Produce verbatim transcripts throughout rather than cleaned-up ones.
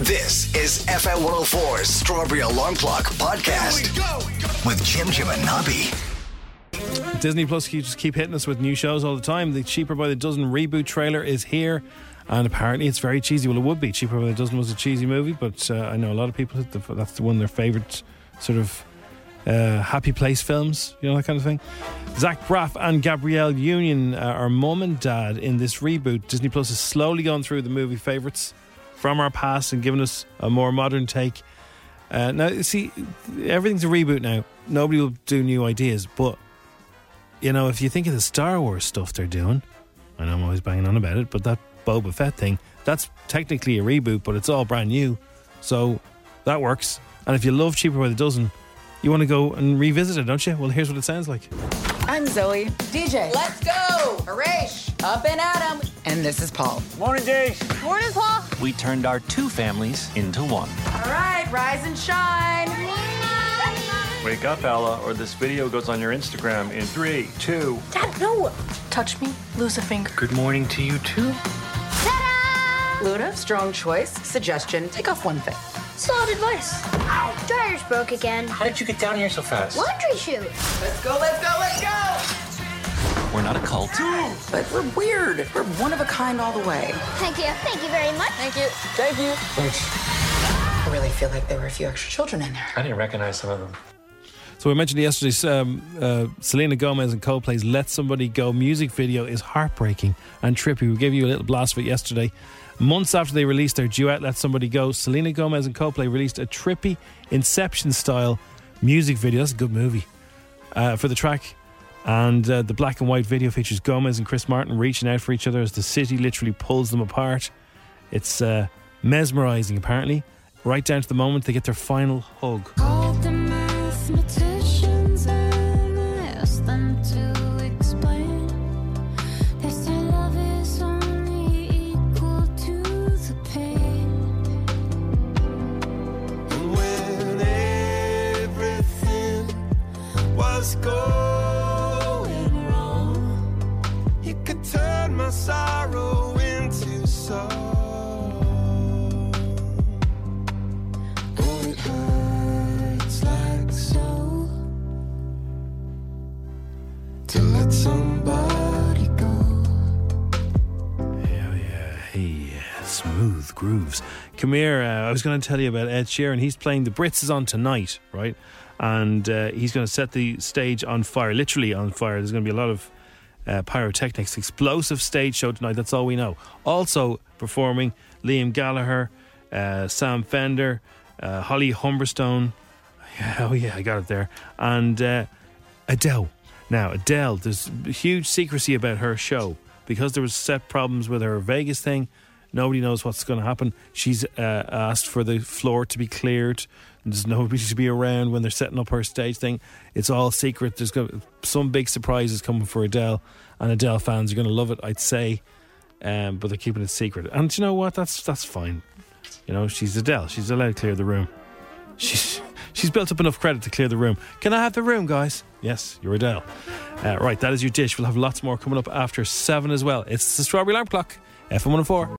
This is F M one oh four's Strawberry Alarm Clock Podcast with Jim Jim and Nobby. Disney Plus keeps keep hitting us with new shows all the time. The Cheaper by the Dozen reboot trailer is here, and apparently it's very cheesy. Well, it would be. Cheaper by the Dozen was a cheesy movie, but uh, I know a lot of people, that's the one of their favourite sort of uh, happy place films, you know, that kind of thing. Zach Braff and Gabrielle Union uh, are mum and dad in this reboot. Disney Plus has slowly gone through the movie favourites from our past and giving us a more modern take. Uh, now, see, everything's a reboot now. Nobody will do new ideas, but, you know, if you think of the Star Wars stuff they're doing, I know I'm always banging on about it, but that Boba Fett thing, that's technically a reboot, but it's all brand new, so that works. And if you love Cheaper by the Dozen, you want to go and revisit it, don't you? Well, here's what it sounds like. I'm Zoe. D J. Let's go! Harish! Up and at 'em! And this is Paul. Morning, Jay. Morning, Paul. We turned our two families into one. All right, rise and shine. Wake up, Ella, or this video goes on your Instagram in three, two. Dad, no. Touch me, lose a finger. Good morning to you, too. Ta-da! Luna, strong choice. Suggestion, take off one thing. Solid advice. Ow. Dryer's broke again. How did you get down here so fast? Laundry chute. Let's go, let's go, let's go! We're not a cult. No, but we're weird. We're one of a kind all the way. Thank you. Thank you very much. Thank you. Thank you. Thanks. I really feel like there were a few extra children in there. I didn't recognize some of them. So we mentioned yesterday, um, uh, Selena Gomez and Coldplay's Let Somebody Go music video is heartbreaking and trippy. We gave you a little blast of it yesterday. Months after they released their duet, Let Somebody Go, Selena Gomez and Coldplay released a trippy Inception-style music video. That's a good movie. Uh, for the track... And uh, the black and white video features Gomez and Chris Martin reaching out for each other as the city literally pulls them apart. It's uh, mesmerising, apparently. Right down to the moment they get their final hug. Called the mathematicians and I asked them to explain. They say love is only equal to the pain. And when everything was gone, sorrow into song. Oh, it hurts like so to let somebody go. Hell yeah, hey, yeah. Smooth grooves. Come here, uh, I was going to tell you about Ed Sheeran. He's playing The Brits is on tonight, right? And uh, he's going to set the stage on fire, literally on fire. There's going to be a lot of Uh, pyrotechnics, explosive stage show tonight. That's all we know. Also performing Liam Gallagher, uh, Sam Fender, uh, Holly Humberstone. Oh yeah, I got it there. And uh, Adele. Now Adele, there's huge secrecy about her show because there was set problems with her Vegas thing. Nobody knows what's going to happen. She's uh, asked for the floor to be cleared. There's nobody to be around when they're setting up her stage thing. It's all secret. There's going to, some big surprises coming for Adele, and Adele fans are going to love it, I'd say. Um, but they're keeping it secret. And you know what? That's that's fine. You know, she's Adele. She's allowed to clear the room. She's she's built up enough credit to clear the room. Can I have the room, guys? Yes, you're Adele. Uh, right, that is your dish. We'll have lots more coming up after seven as well. It's the Strawberry Alarm Clock. F M one oh four.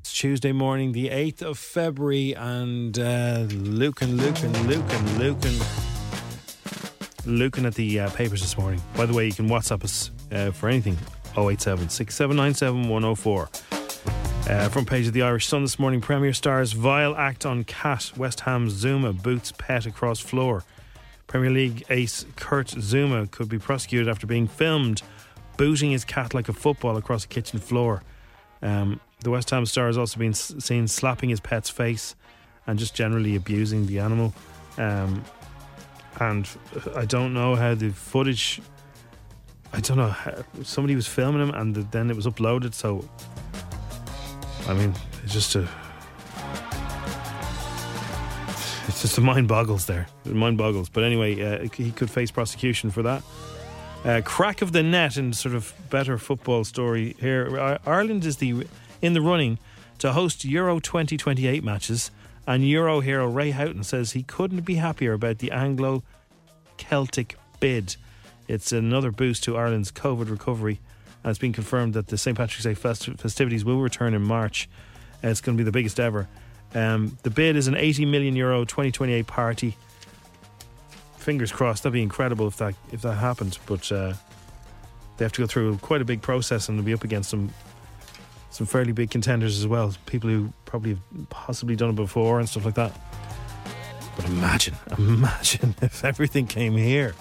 It's Tuesday morning, the eighth of February, and uh, Lucan, Lucan, Lucan, Lucan. looking at the uh, papers this morning. By the way, you can WhatsApp us uh, for anything. oh eight seven, six seven nine seven, one oh four. Uh, front page of the Irish Sun this morning. Premier stars vile act on cat. West Ham Zuma boots pet across floor. Premier League ace Kurt Zuma could be prosecuted after being filmed booting his cat like a football across a kitchen floor. Um, the West Ham star has also been seen slapping his pet's face and just generally abusing the animal. Um, and I don't know how the footage... I don't know. How, somebody was filming him and the, then it was uploaded, so... I mean, it's just a... It's just a mind boggles there. It mind boggles. But anyway, uh, he could face prosecution for that. Uh, crack of the net and sort of better football story here. Ireland is the in the running to host Euro twenty twenty-eight matches, and Euro hero Ray Houghton says he couldn't be happier about the Anglo-Celtic bid. It's another boost to Ireland's COVID recovery, and it's been confirmed that the Saint Patrick's Day fest- festivities will return in March. Uh, it's going to be the biggest ever. Um, the bid is an eighty million euro twenty twenty-eight party. Fingers crossed, that'd be incredible if that if that happened. But uh, they have to go through quite a big process, and they'll be up against some some fairly big contenders as well. People who probably have possibly done it before and stuff like that. But imagine, imagine if everything came here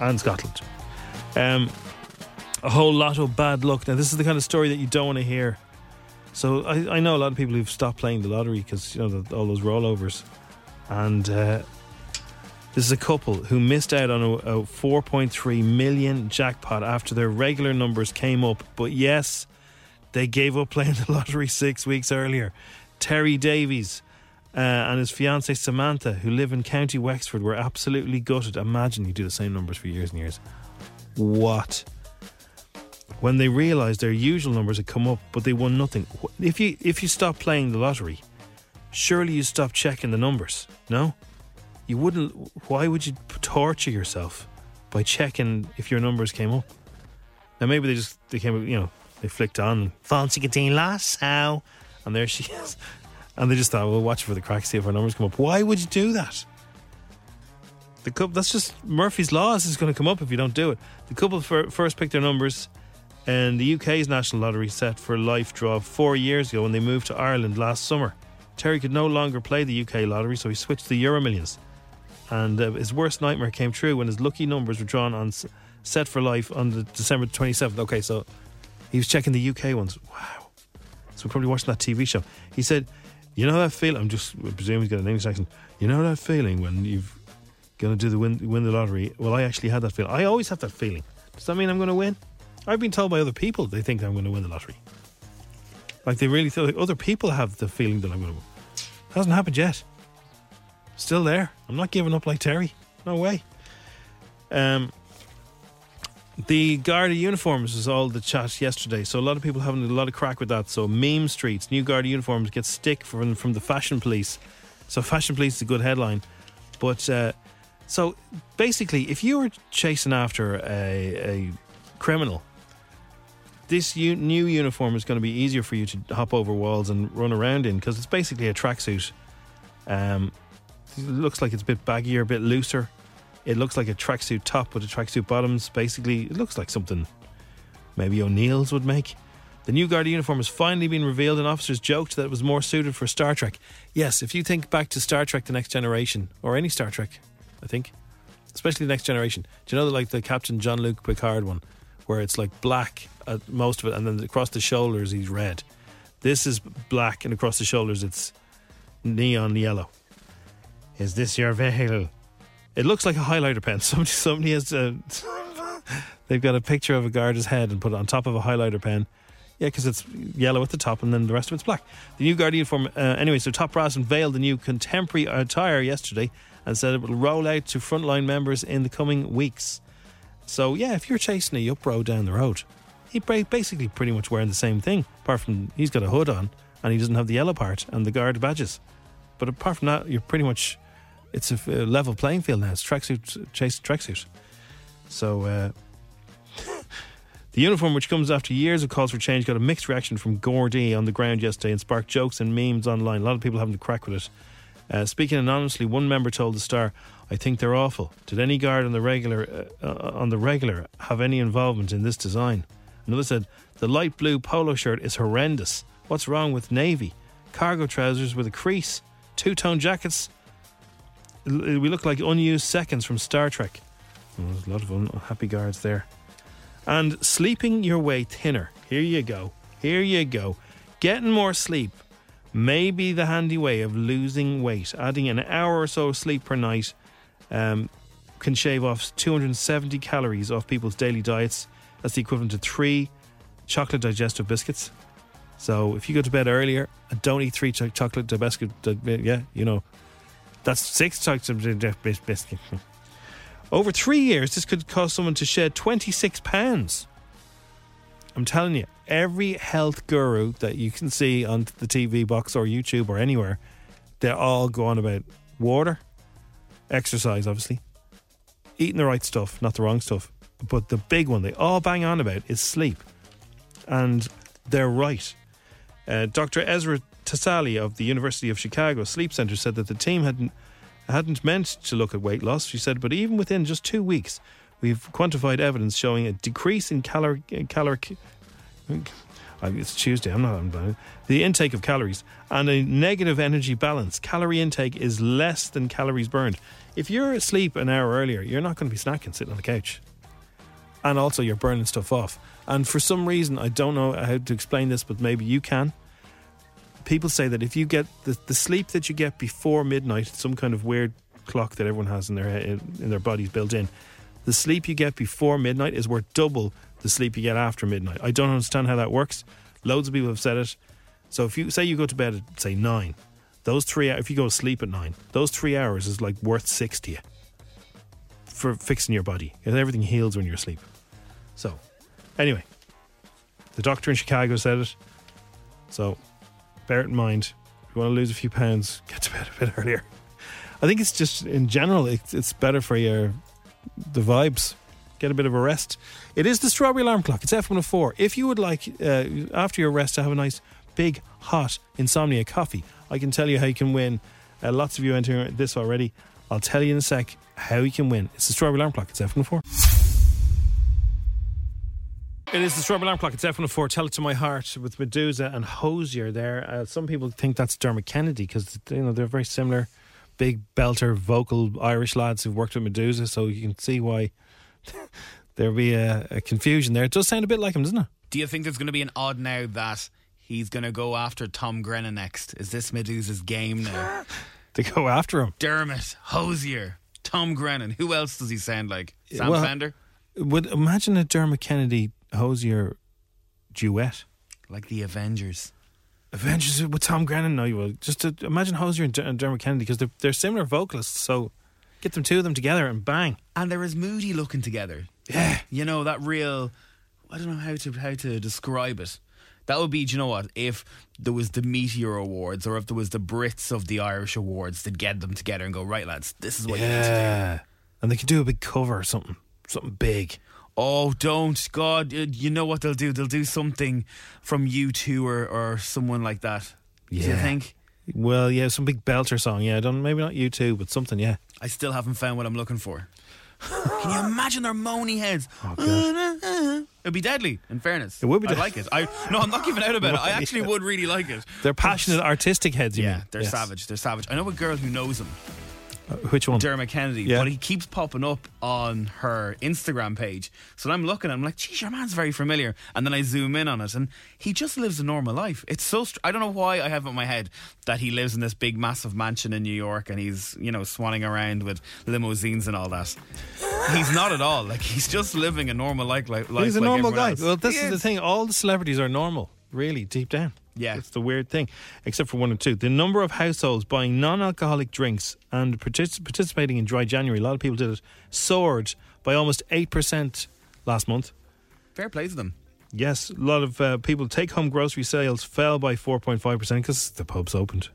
and Scotland. Um, a whole lot of bad luck. Now, this is the kind of story that you don't want to hear. So I, I know a lot of people who've stopped playing the lottery because, you know, the, all those rollovers. And uh, this is a couple who missed out on a, a four point three million jackpot after their regular numbers came up. But yes, they gave up playing the lottery six weeks earlier. Terry Davies uh, and his fiancée Samantha, who live in County Wexford, were absolutely gutted. Imagine you do the same numbers for years and years. What? When they realised their usual numbers had come up, but they won nothing. If you if you stop playing the lottery, surely you stop checking the numbers, no? You wouldn't. Why would you torture yourself by checking if your numbers came up? Now maybe they just they came, you know, they flicked on fancy getting last how, and there she is, and they just thought, well, watch for the crack, see if our numbers come up. Why would you do that? The couple, that's just Murphy's Law is going to come up if you don't do it. The couple first picked their numbers. And the U K's national lottery set for life draw four years ago when they moved to Ireland last summer. Terry could no longer play the U K lottery, so he switched to the Euro Millions. And uh, his worst nightmare came true when his lucky numbers were drawn on set for life on the December twenty-seventh. Okay, so he was checking the U K ones. Wow. So we're probably watching that T V show. He said, you know that feeling, I'm just presuming he's got an English accent, you know that feeling when you're going to do the win, win the lottery? Well, I actually had that feeling. I always have that feeling. Does that mean I'm going to win? I've been told by other people they think I'm going to win the lottery. Like they really think, like other people have the feeling that I'm going to win. It hasn't happened yet. Still there. I'm not giving up like Terry. No way. Um, the Garda uniforms was all the chat yesterday. So a lot of people having a lot of crack with that. So meme streets, new Garda uniforms get stick from, from the fashion police. So fashion police is a good headline. But uh, so basically, if you were chasing after a, a criminal, this new uniform is going to be easier for you to hop over walls and run around in because it's basically a tracksuit. Um, it looks like it's a bit baggier, a bit looser. It looks like a tracksuit top with a tracksuit bottoms. Basically, it looks like something maybe O'Neill's would make. The new Garda uniform has finally been revealed, and officers joked that it was more suited for Star Trek. Yes, if you think back to Star Trek The Next Generation, or any Star Trek, I think, especially The Next Generation, do you know that like the Captain Jean-Luc Picard one, where it's like black at most of it, and then across the shoulders he's red. This is black, and across the shoulders it's neon yellow. Is this your vehicle? It looks like a highlighter pen. Somebody, somebody has a, they've got a picture of a Garda's head and put it on top of a highlighter pen. Yeah, because it's yellow at the top, and then the rest of it's black. The new Garda uniform. Uh, anyway, so Top Brass unveiled the new contemporary attire yesterday and said it will roll out to frontline members in the coming weeks. So yeah, if you're chasing a yupro down the road, he's basically pretty much wearing the same thing, apart from he's got a hood on and he doesn't have the yellow part and the guard badges. But apart from that, you're pretty much, it's a level playing field now. It's tracksuit chasing tracksuit. So uh, the uniform, which comes after years of calls for change, got a mixed reaction from Gardaí on the ground yesterday and sparked jokes and memes online. A lot of people having to crack with it. Uh, speaking anonymously, one member told the Star, "I think they're awful. Did any guard on the regular uh, on the regular have any involvement in this design?" Another said, "The light blue polo shirt is horrendous. What's wrong with navy? Cargo trousers with a crease. Two-tone jackets. We look like unused seconds from Star Trek." Well, there's a lot of unhappy guards there. And sleeping your way thinner. Here you go. Here you go. Getting more sleep may be the handy way of losing weight. Adding an hour or so of sleep per night um, can shave off two hundred seventy calories off people's daily diets. That's the equivalent to three chocolate digestive biscuits. So if you go to bed earlier and don't eat three ch- chocolate biscuits, yeah, you know, that's six chocolate biscuits. Over three years, this could cause someone to shed twenty-six pounds. I'm telling you, every health guru that you can see on the T V box or YouTube or anywhere, they're all going about water, exercise, obviously, eating the right stuff, not the wrong stuff. But the big one they all bang on about is sleep. And they're right. Uh, Doctor Ezra Tassali of the University of Chicago Sleep Center said that the team hadn't hadn't meant to look at weight loss. She said, but even within just two weeks, we've quantified evidence showing a decrease in caloric... caloric it's Tuesday, I'm not... I'm, the intake of calories and a negative energy balance. Calorie intake is less than calories burned. If you're asleep an hour earlier, you're not going to be snacking sitting on the couch. And also you're burning stuff off. And for some reason, I don't know how to explain this, but maybe you can. People say that if you get the, the sleep that you get before midnight, some kind of weird clock that everyone has in their in, in their bodies built in, the sleep you get before midnight is worth double the sleep you get after midnight. I don't understand how that works. Loads of people have said it. So if you say you go to bed at, say, nine, those three if you go to sleep at nine, those three hours is like worth six to you for fixing your body. And everything heals when you're asleep. So, anyway, the doctor in Chicago said it. So, bear it in mind. If you want to lose a few pounds, get to bed a bit earlier. I think it's just, in general, it's, it's better for your the vibes. Get a bit of a rest. It is the Strawberry Alarm Clock. It's F one oh four. If you would like, uh, after your rest, to have a nice, big, hot insomnia coffee, I can tell you how you can win. Uh, lots of you entering this already. I'll tell you in a sec how you can win. It's the Strawberry Alarm Clock. It's F one oh four. It is the Strawberry Alarm Clock. It's F one oh four. Tell It To My Heart with Medusa and Hosier there. Uh, some people think that's Dermot Kennedy because, you know, they're very similar. Big belter vocal Irish lads who've worked with Medusa. So you can see why there'll be a, a confusion there. It does sound a bit like him, doesn't it? Do you think there's going to be an odd now that he's going to go after Tom Grennan next? Is this Medusa's game now? To go after him? Dermot, Hosier, Tom Grennan. Who else does he sound like? Sam well, Fender? Would imagine a Dermot Kennedy... Hosier duet, like the Avengers. Avengers with Tom Grennan. No, you will just to imagine Hosier and, D- and Dermot Kennedy because they're they're similar vocalists. So get them two of them together and bang. And they're as moody looking together. Yeah, you know that real. I don't know how to how to describe it. That would be, do you know what, if there was the Meteor Awards or if there was the Brits of the Irish Awards that get them together and go, right lads, this is what yeah. you need to do. And they could do a big cover or something, something big. Oh, don't. God, you know what they'll do? They'll do something from U two or, or someone like that. Yeah. Do you think? Well, yeah, some big belter song. Yeah, don't, maybe not U two, but something, yeah. I still haven't found what I'm looking for. Can you imagine their moany heads? Oh, God. It'd be deadly, in fairness. It would be deadly. I like it. I, no, I'm not giving out about it. I actually would really like it. They're passionate, artistic heads, you yeah, mean? Yeah, they're yes. savage. They're savage. I know a girl who knows them. Uh, which one? Dermot Kennedy. Yeah. But he keeps popping up on her Instagram page. So I'm looking and I'm like, geez, your man's very familiar. And then I zoom in on it and he just lives a normal life. It's so... Str- I don't know why I have it in my head that he lives in this big, massive mansion in New York and he's, you know, swanning around with limousines and all that. He's not at all. Like, he's just living a normal life. life he's a like normal guy. Else. Well, this is, is the thing. All the celebrities are normal, really, deep down. Yeah. It's the weird thing, except for one or two. The number of households buying non-alcoholic drinks and partic- participating in Dry January, a lot of people did it, soared by almost eight percent last month. Fair play to them. Yes, a lot of uh, people take-home grocery sales fell by four point five percent because the pubs opened.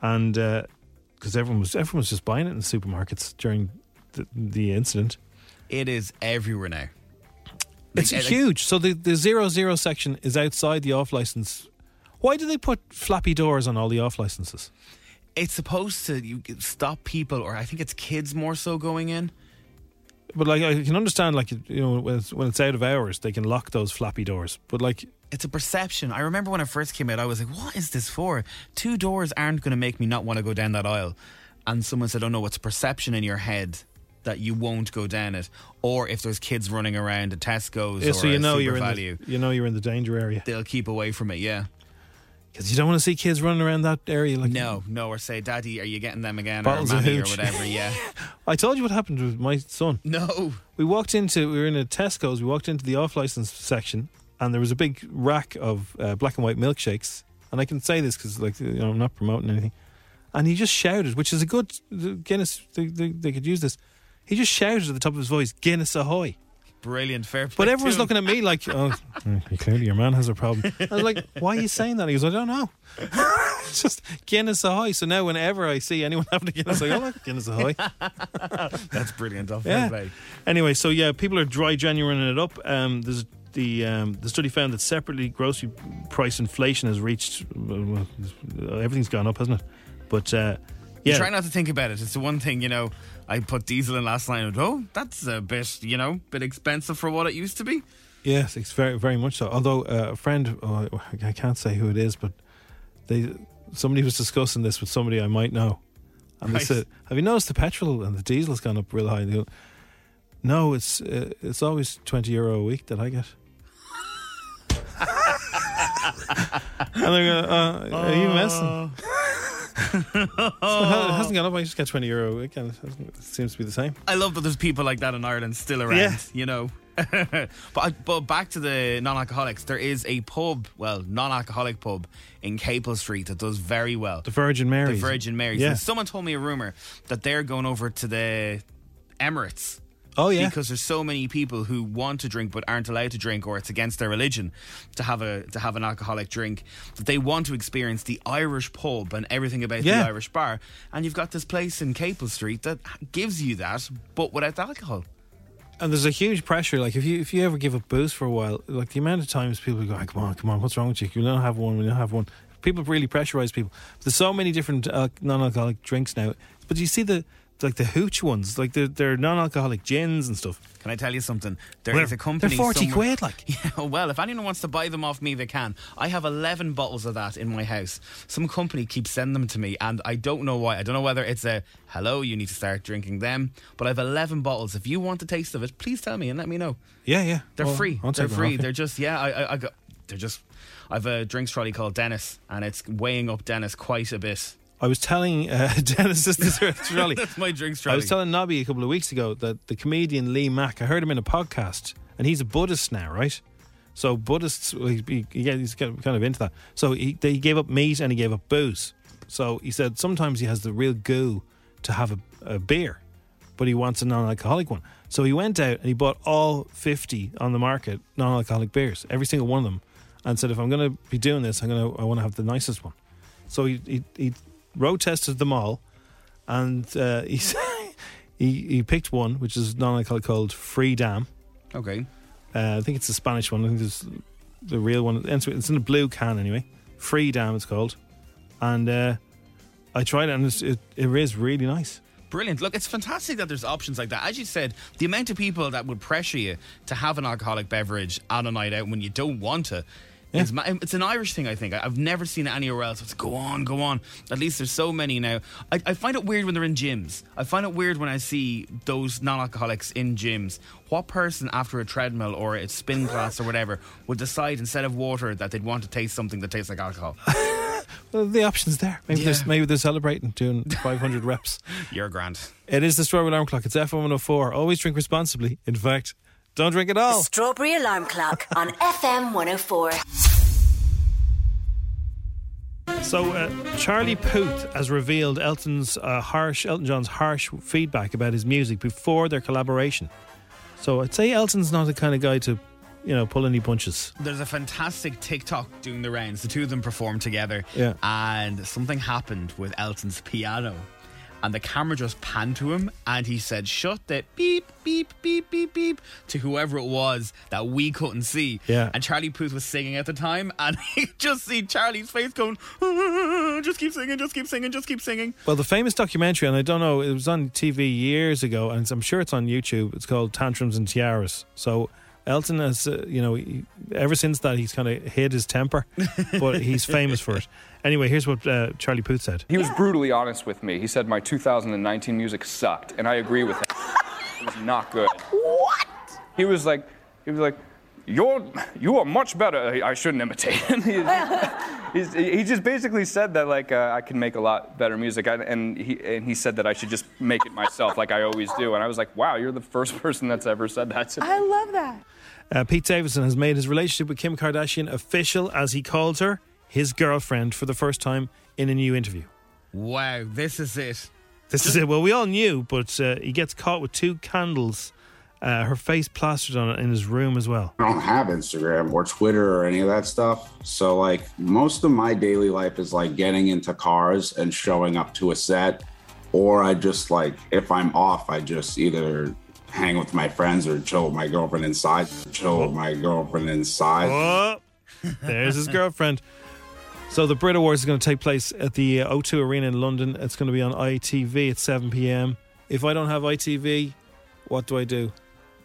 And because uh, everyone was everyone was just buying it in the supermarkets during the, the incident. It is everywhere now. It's like, huge. So the, the zero zero section is outside the off-licence. Why do they put flappy doors on all the off licenses? It's supposed to you stop people, or I think it's kids more so going in. But like, I can understand, like, you know, when it's, when it's out of hours, they can lock those flappy doors. But like, it's a perception. I remember when I first came out, I was like, what is this for? Two doors aren't going to make me not want to go down that aisle. And someone said, oh no, it's perception in your head that you won't go down it. Or if there's kids running around at Tesco's yeah, or so you know you're in value, the, you know you're in the danger area. They'll keep away from it, yeah. Because you don't want to see kids running around that area. Like no, no, or say, Daddy, are you getting them again? Bottles or Mommy or whatever, yeah. I told you what happened with my son. No. We walked into, we were in a Tesco's, we walked into the off-license section and there was a big rack of uh, black and white milkshakes. And I can say this because, like, you know, I'm not promoting anything. And he just shouted, which is a good, Guinness, they, they, they could use this. He just shouted at the top of his voice, Guinness ahoy. Brilliant, fair play. But everyone's looking at me like, oh, clearly your man has a problem. I was like, why are you saying that? He goes, I don't know. It's just Guinness ahoy. So now whenever I see anyone having a Guinness, I go, like, Guinness ahoy. That's brilliant. I'll yeah. play. Anyway, so yeah, people are dry Januarying it up. Um, there's the um, the study found that separately grocery price inflation has reached, well, everything's gone up, hasn't it? But uh, yeah. You try not to think about it. It's the one thing, you know, I put diesel in last night and went, oh, that's a bit, you know, bit expensive for what it used to be. Yes, it's very, very much so. Although uh, a friend, oh, I can't say who it is, but they somebody was discussing this with somebody I might know. And right. They said, have you noticed the petrol and the diesel has gone up real high? And they go, no, it's, uh, it's always twenty euro a week that I get. And they go, uh, are you messing? So it hasn't gone up. I just got twenty euro. It seems to be the same. I love that there's people like that in Ireland still around. Yeah. You know. but, but back to the non-alcoholics. There is a pub, well, non-alcoholic pub in Capel Street that does very well. The Virgin Mary's. The Virgin Mary's. Yeah. And someone told me a rumour that they're going over to the Emirates. Oh yeah, because there's so many people who want to drink but aren't allowed to drink, or it's against their religion to have a to have an alcoholic drink. That they want to experience the Irish pub and everything about yeah. the Irish bar. And you've got this place in Capel Street that gives you that, but without the alcohol. And there's a huge pressure. Like if you if you ever give up booze for a while, like the amount of times people go, oh, "Come on, come on, what's wrong with you? We'll not have one. We'll not have one." People really pressurize people. There's so many different uh, non-alcoholic drinks now, but you see the. Like the hooch ones, like they're, they're non-alcoholic gins and stuff. Can I tell you something? There well, is a company. They're forty somewhere. Quid, like. Yeah, well, if anyone wants to buy them off me, they can. I have eleven bottles of that in my house. Some company keeps sending them to me, and I don't know why. I don't know whether it's a hello, you need to start drinking them. But I have eleven bottles. If you want a taste of it, please tell me and let me know. Yeah, yeah, they're well, free. They're free. Off. They're just yeah. I, I, I got. They're just. I've a drinks trolley called Dennis, and it's weighing up Dennis quite a bit. I was telling uh, Dennis this is trolley. That's my drinks trolley. I was telling Nobby a couple of weeks ago that the comedian Lee Mack, I heard him in a podcast, and he's a Buddhist now, right? So Buddhists, he, he's kind of into that. So he, they gave up meat and he gave up booze. So he said sometimes he has the real goo to have a, a beer, but he wants a non-alcoholic one. So he went out and he bought all fifty on the market non-alcoholic beers, every single one of them, and said, if I'm going to be doing this, I'm going to I want to have the nicest one. So he he. he road tested them all, and uh, he, he he picked one which is non-alcoholic called Free Dam. Okay, uh, I think it's the Spanish one. I think there's the real one. It's in a blue can anyway. Free Dam it's called, and uh, I tried it, and it's, it it is really nice. Brilliant. Look, it's fantastic that there's options like that. As you said, the amount of people that would pressure you to have an alcoholic beverage on a night out when you don't want to. Yeah. It's, it's an Irish thing, I think. I've never seen it anywhere else. It's go on, go on. At least there's so many now. I, I find it weird when they're in gyms. I find it weird when I see those non-alcoholics in gyms. What person after a treadmill or a spin class or whatever would decide instead of water that they'd want to taste something that tastes like alcohol? Well, the option's there. Maybe, yeah. there's, maybe they're celebrating doing five hundred reps. You're grand. It is the Strawberry Alarm Clock. It's F M one oh four. Always drink responsibly. In fact, don't drink at all. The Strawberry Alarm Clock on F M one oh four. So, uh, Charlie Puth has revealed Elton's uh, harsh, Elton John's harsh feedback about his music before their collaboration. So, I'd say Elton's not the kind of guy to, you know, pull any punches. There's a fantastic TikTok doing the rounds. The two of them performed together, yeah. and something happened with Elton's piano. and the camera just panned to him and he said, shut it, beep, beep, beep, beep, beep, to whoever it was that we couldn't see. Yeah. And Charlie Puth was singing at the time and he just see Charlie's face going, ah, just keep singing, just keep singing, just keep singing. Well, the famous documentary, and I don't know, it was on T V years ago and I'm sure it's on YouTube, it's called Tantrums and Tiaras. So Elton has, uh, you know, he, ever since that he's kind of hid his temper, but he's famous for it. Anyway, here's what uh, Charlie Puth said. He was yeah. brutally honest with me. He said my two thousand nineteen music sucked, and I agree with him. It was not good. What? He was like, he was like, you're, you are much better. I shouldn't imitate him. he, he's, he just basically said that like uh, I can make a lot better music, I, and he and he said that I should just make it myself, like I always do. And I was like, wow, you're the first person that's ever said that to me. I love that. Uh, Pete Davidson has made his relationship with Kim Kardashian official, as he calls her his girlfriend, for the first time in a new interview. Wow, this is it. This is it. Well, we all knew, but uh, he gets caught with two candles, uh, her face plastered on it, in his room as well. I don't have Instagram or Twitter or any of that stuff. So, like, most of my daily life is, like, getting into cars and showing up to a set. Or I just, like, if I'm off, I just either hang with my friends or chill with my girlfriend inside. Chill with my girlfriend inside. Oh, there's his girlfriend. So the Brit Awards is going to take place at the O two Arena in London. It's going to be on I T V at seven p.m. If I don't have I T V, what do I do?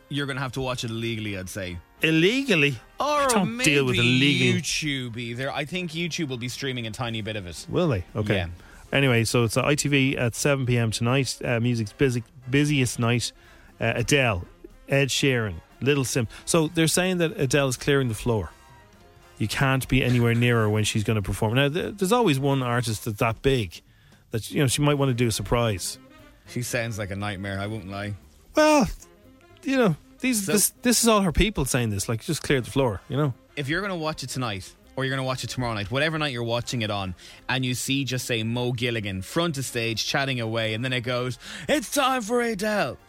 You're going to have to watch it illegally, I'd say. Illegally? Or I don't maybe deal with illegal. YouTube either. I think YouTube will be streaming a tiny bit of it. Will they? Okay. Yeah. Anyway, so it's on I T V at seven p.m. tonight. Uh, music's busy, busiest night. Uh, Adele, Ed Sheeran, Little Sim. So they're saying that Adele is clearing the floor. You can't be anywhere near her when she's going to perform. Now, th- there's always one artist that's that big that, you know, she might want to do a surprise. She sounds like a nightmare, I won't lie. Well, you know, these so, this, this is all her people saying this. Like, just clear the floor, you know. If you're going to watch it tonight or you're going to watch it tomorrow night, whatever night you're watching it on, and you see, just say, Mo Gilligan, front of stage, chatting away, and then it goes, it's time for Adele.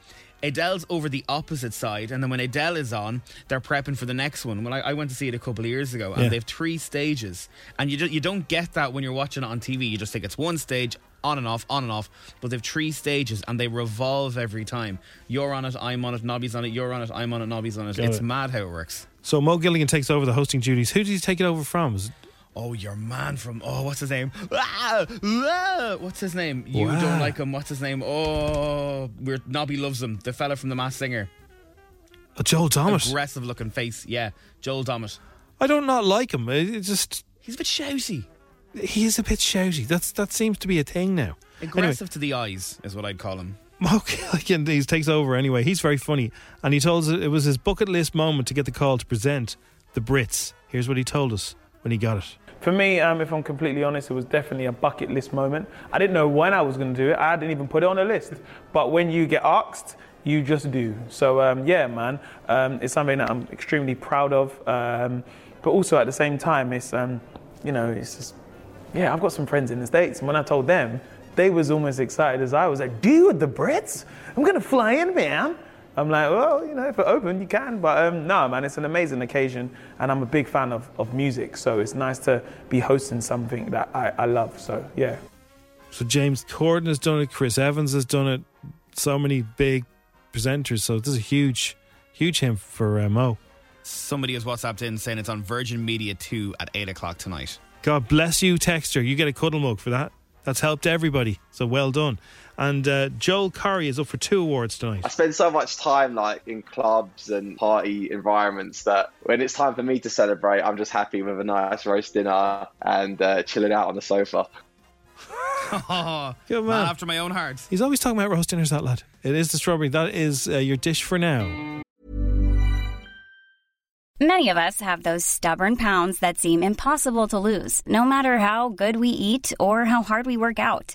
Adele's over the opposite side, and then when Adele is on, they're prepping for the next one. Well, I, I went to see it a couple of years ago, and yeah. they have three stages, and you, just, you don't get that when you're watching it on T V. You just think it's one stage, on and off, on and off, but they have three stages, and they revolve every time. You're on it, I'm on it, Nobby's on it, you're on it, I'm on it, Nobby's on it. Got it's it. Mad how it works. So Mo Gilligan takes over the hosting duties. Who did he take it over from? Is it- Oh, your man from... Oh, what's his name? Ah, ah, what's his name? You wow. don't like him. What's his name? Oh, we're, Nobby loves him. The fella from The Masked Singer. Uh, Joel Dommett. Aggressive looking face. Yeah, Joel Dommett. I don't not like him. It's just... He's a bit shouty. He is a bit shouty. That's That seems to be a thing now. Aggressive anyway. To the eyes is what I'd call him. Okay, he takes over anyway. He's very funny. And he told us it was his bucket list moment to get the call to present The Brits. Here's what he told us when he got it. For me, um, if I'm completely honest, it was definitely a bucket list moment. I didn't know when I was going to do it. I didn't even put it on a list. But when you get asked, you just do. So, um, yeah, man, um, it's something that I'm extremely proud of. Um, but also at the same time, it's, um, you know, it's just, yeah, I've got some friends in the States. And when I told them, they was almost excited as I was. Like, do you with the Brits? I'm going to fly in, man. I'm like, well, you know, if it's open, you can. But um, no, man, it's an amazing occasion. And I'm a big fan of, of music. So it's nice to be hosting something that I, I love. So, yeah. So James Corden has done it. Chris Evans has done it. So many big presenters. So this is a huge, huge hint for uh, Mo. Somebody has WhatsApped in saying it's on Virgin Media two at eight o'clock tonight. God bless you, Texter. You get a cuddle mug for that. That's helped everybody. So well done. And uh, Joel Corry is up for two awards tonight. I spend so much time like in clubs and party environments that when it's time for me to celebrate, I'm just happy with a nice roast dinner and uh, chilling out on the sofa. Oh, good man. man. After my own heart. He's always talking about roast dinners, that lad. It is the strawberry. That is uh, your dish for now. Many of us have those stubborn pounds that seem impossible to lose, no matter how good we eat or how hard we work out.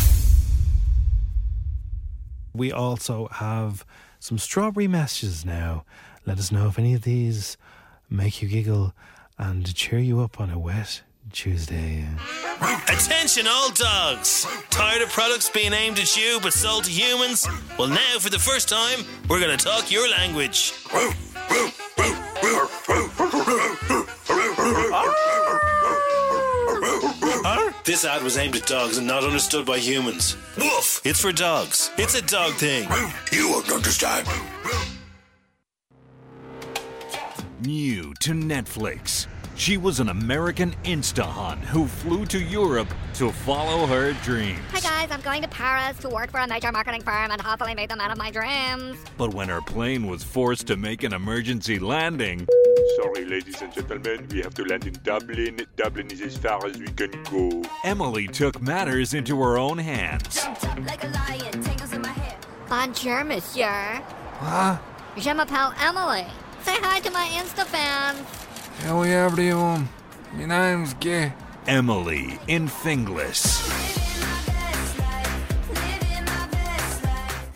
We also have some strawberry messages now. Let us know if any of these make you giggle and cheer you up on a wet Tuesday. Attention all dogs! Tired of products being aimed at you but sold to humans? Well, now for the first time we're going to talk your language. This ad was aimed at dogs and not understood by humans. Woof! It's for dogs. It's a dog thing. You won't understand. New to Netflix, she was an American Instahon who flew to Europe to follow her dreams. Hi guys, I'm going to Paris to work for a nature marketing firm and hopefully make them out of my dreams. But when her plane was forced to make an emergency landing... Sorry, ladies and gentlemen, we have to land in Dublin. Dublin is as far as we can go. Emily took matters into her own hands. Jump, jump like a lion, tangles in my hair. Bonjour, monsieur. Huh? Je m'appelle Emily. Say hi to my Insta fans. Hello everyone, my name's Gay. Emily in Finglas.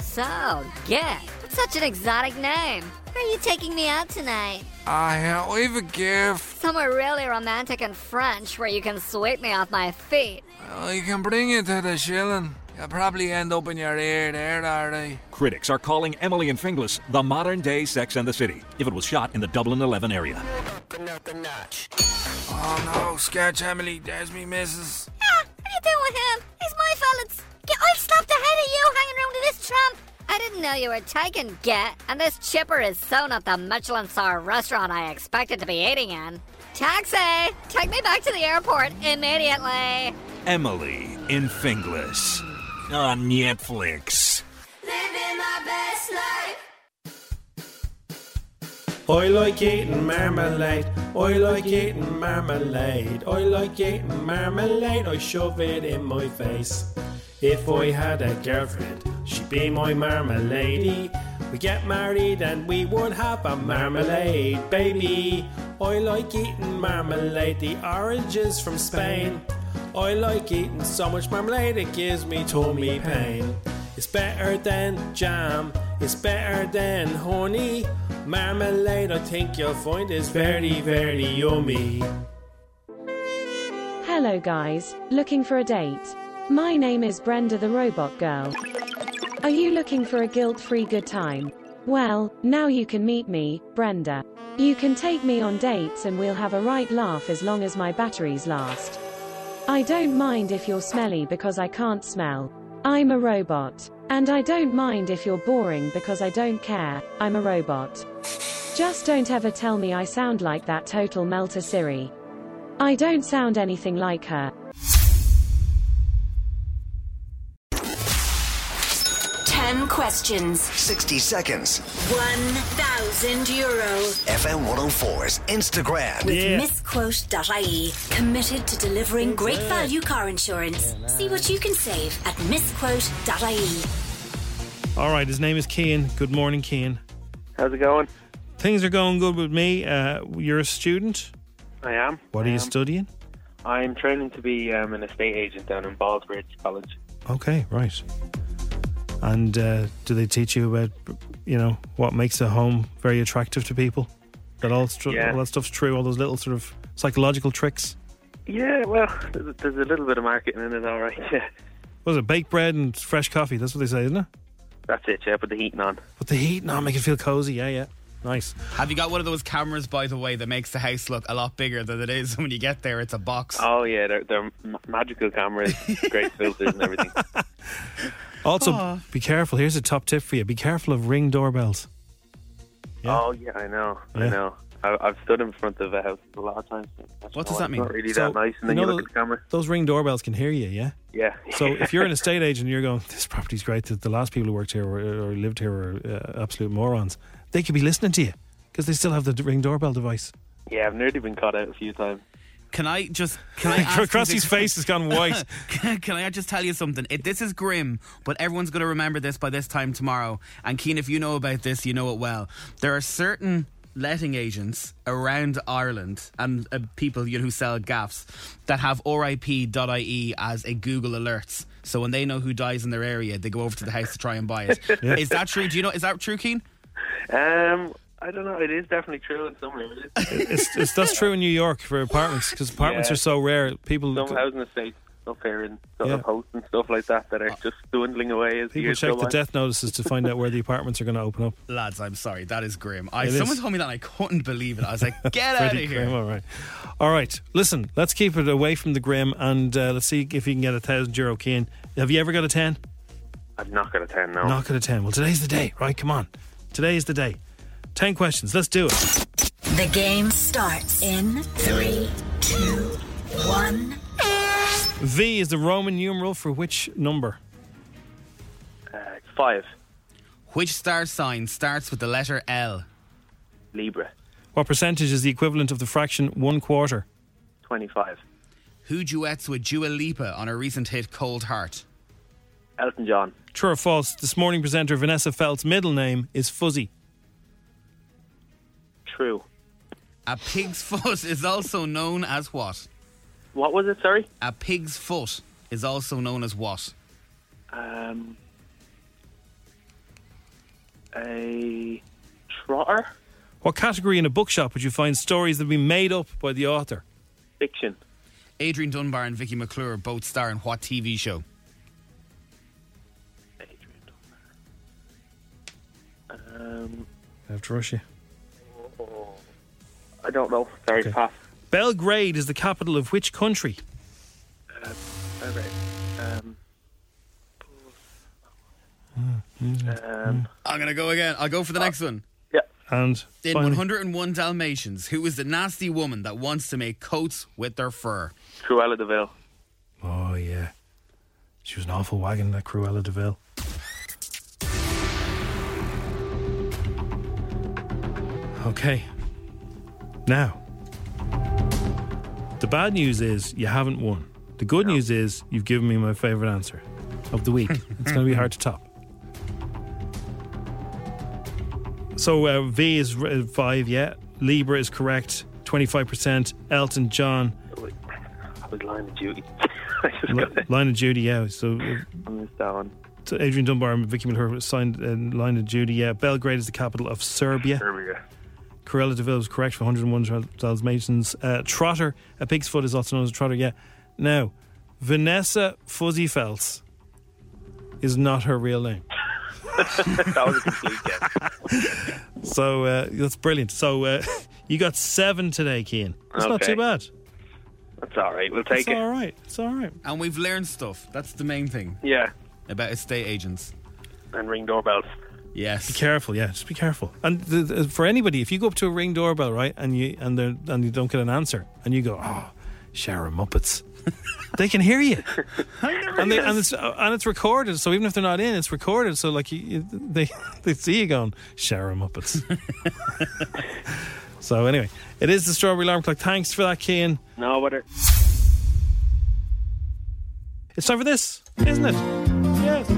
So, Gay, such an exotic name. Where are you taking me out tonight? I have leave a gift. Somewhere really romantic and French where you can sweep me off my feet. Well, you can bring it to the shilling. You'll probably end up in your ear there, Darty. Critics are calling Emily in Finglas the modern-day Sex and the City if it was shot in the Dublin eleven area. Oh no, sketch Emily, there's me missus. Ah, what are you doing with him? He's my fellas. Get, I've slapped ahead of you hanging around with this tramp. I didn't know you were taken, Get, and this chipper is so not the Michelin star restaurant I expected to be eating in. Taxi, take me back to the airport immediately. Emily in Finglas. On Netflix. Living my best life. I like eating marmalade. I like eating marmalade. I like eating marmalade. I shove it in my face. If I had a girlfriend, she'd be my marmalade. We get married and we would have a marmalade baby. I like eating marmalade. The oranges from Spain. I like eating so much marmalade it gives me tummy pain. It's better than jam, it's better than honey. Marmalade, I think you'll find, is very, very yummy. Hello guys, looking for a date? My name is Brenda the Robot Girl. Are you looking for a guilt-free good time? Well, now you can meet me, Brenda. You can take me on dates and we'll have a right laugh as long as my batteries last. I don't mind if you're smelly because I can't smell. I'm a robot. And I don't mind if you're boring because I don't care. I'm a robot. Just don't ever tell me I sound like that total melter Siri. I don't sound anything like her. ten questions. sixty seconds. one thousand euro. F M one oh four's Instagram. With yeah. misquote dot I E. Committed to delivering great value car insurance. See what you can save at misquote dot I E. All right, his name is Cian. Good morning, Cian. How's it going? Things are going good with me. Uh, you're a student? I am. What I are you am. studying? I'm training to be um, an estate agent down in Ballsbridge College. Okay, right. And uh, do they teach you about, you know, what makes a home very attractive to people? That all, stru- yeah. all that stuff's true, all those little sort of psychological tricks? Yeah, well, there's a little bit of marketing in it, all right, yeah. What is it, baked bread and fresh coffee? That's what they say, isn't it? That's it, yeah, put the heating on. Put the heating on, make it feel cosy, yeah, yeah. Nice. Have you got one of those cameras, by the way, that makes the house look a lot bigger than it is? When you get there, it's a box. Oh, yeah, they're, they're magical cameras, great filters and everything. Also, Aww. be careful. Here's a top tip for you. Be careful of Ring doorbells. Yeah. Oh, yeah, I know. Yeah. I know. I, I've stood in front of a house a lot of times. What does that mean? It's not really so, that nice, and then you, know you look those, at the camera. Those Ring doorbells can hear you, yeah? Yeah. So if you're an estate agent and you're going, this property's great, the last people who worked here or, or lived here were uh, absolute morons, they could be listening to you because they still have the Ring doorbell device. Yeah, I've nearly been caught out a few times. Can I just... Can I ask Crossy's face has gone white. can, can I just tell you something? It, this is grim, but everyone's going to remember this by this time tomorrow. And Cian, if you know about this, you know it well. There are certain letting agents around Ireland and uh, people you know, who sell gaffes that have R I P dot I E as a Google alerts. So when they know who dies in their area, they go over to the house to try and buy it. Yeah. Is that true? Do you know? Is that true, Cian? Um... I don't know. It is definitely true in some areas. it's, it's, that's true in New York for apartments because apartments yeah. are so rare. People some housing estates up here in sort yeah. of hosts and stuff like that that are just dwindling away. As people check the death notices to find out where the apartments are going to open up. Lads, I'm sorry, that is grim. I, someone is. told me that and I couldn't believe it. I was like, get out of here. Grim, all right, all right. Listen, let's keep it away from the grim and uh, let's see if you can get a thousand euro. Cian, have you ever got a ten? I've not got a ten. No, not got a ten. Well, today's the day, right? Come on, today is the day. Ten questions. Let's do it. The game starts in three, two, one. V is the Roman numeral for which number? Uh, five. Which star sign starts with the letter L? Libra. What percentage is the equivalent of the fraction one quarter? twenty-five. Who duets with Dua Lipa on her recent hit Cold Heart? Elton John. True or false? This morning presenter Vanessa Felt's middle name is Fuzzy. True. A pig's foot is also known as what? What was it, sorry? A pig's foot is also known as what? Um, a trotter? What category in a bookshop would you find stories that have been made up by the author? Fiction. Adrian Dunbar and Vicky McClure both star in what T V show? Adrian Dunbar. Um, I have to rush you. I don't know. Sorry, okay. Pass. Belgrade is the capital of which country? Uh, Belgrade. Um, um, I'm going to go again. I'll go for the uh, next one. Yeah. And in finally, one hundred and one Dalmatians, who is the nasty woman that wants to make coats with their fur? Cruella de Vil. Oh, yeah. She was an awful wagon, that Cruella de Vil. Okay. Now, the bad news is you haven't won. The good no. news is you've given me my favourite answer of the week. It's going to be hard to top. So uh, V is five, yeah. Libra is correct, twenty-five percent. Elton John. I was Line of Duty. L- Line of Duty, yeah. So I missed that one. So Adrian Dunbar and Vicky Milher signed uh, Line of Duty, yeah. Belgrade is the capital of Serbia. Serbia. Cruella de Vil was correct for one hundred and one Dalmatians. Uh, trotter, a pig's foot is also known as a trotter, yeah. Now, Vanessa Fuzzy Feltz is not her real name. That was a complete guess. So, uh, that's brilliant. So, uh, you got seven today, Cian. That's okay. Not too bad. That's all right, we'll take that's it. It's all right, it's all right. And we've learned stuff, that's the main thing. Yeah. About estate agents. And ring doorbells. Yes. Be careful, yeah. Just be careful. And the, the, for anybody, if you go up to a Ring doorbell, right, and you and and you don't get an answer, and you go, oh, Sharon Muppets, they can hear you. and, they, and, it's, and it's recorded, so even if they're not in, it's recorded. So like you, you, they they see you going, Sharon Muppets. So anyway, it is the Strawberry Alarm Clock. Thanks for that, Cian. No bother. It's time for this, isn't it? Yes.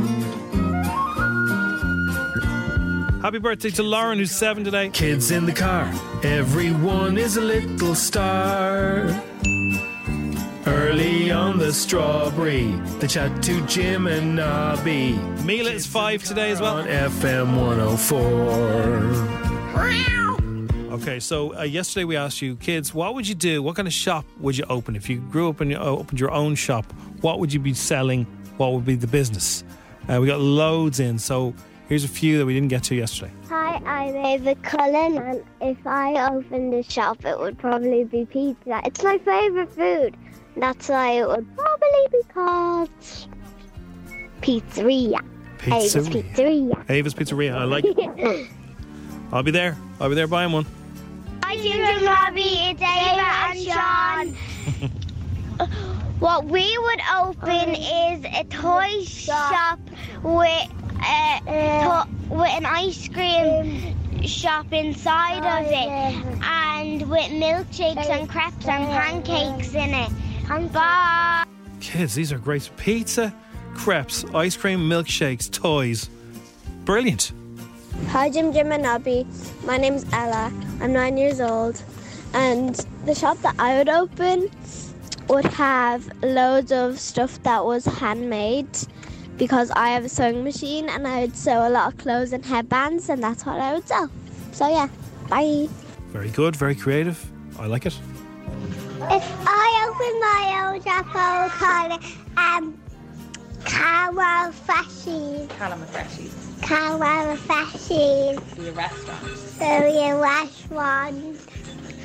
Happy birthday to Lauren, who's seven today. Kids in the car, everyone is a little star. Early on the Strawberry, they chat to Jim and Nobby. Mila is five today as well. On F M one oh four. Okay, so uh, yesterday we asked you, kids, what would you do? What kind of shop would you open? If you grew up and you opened your own shop, what would you be selling? What would be the business? Uh, we got loads in, so... Here's a few that we didn't get to yesterday. Hi, I'm Ava Cullen, and if I opened a shop, it would probably be pizza. It's my favourite food. That's why it would probably be called Pizzeria. Pizzeria. Ava's Pizzeria. Ava's Pizzeria. I like it. I'll be there. I'll be there buying one. Hi, Jim and Robbie. It's Ava and Sean. What we would open is a toy shop with a to- with an ice cream shop inside of it, and with milkshakes and crepes and pancakes in it. And bye. Kids, these are great. Pizza, crepes, ice cream, milkshakes, toys. Brilliant. Hi, Jim, Jim and Abby. My name's Ella. I'm nine years old. And the shop that I would open would have loads of stuff that was handmade, because I have a sewing machine and I would sew a lot of clothes and headbands, and that's what I would sell. So yeah, bye. Very good, very creative. I like it. If I opened my own shop, I would call it um, Caramel Freshies. Caramel Freshies. Caramel Freshies. For your restaurant. For your restaurant.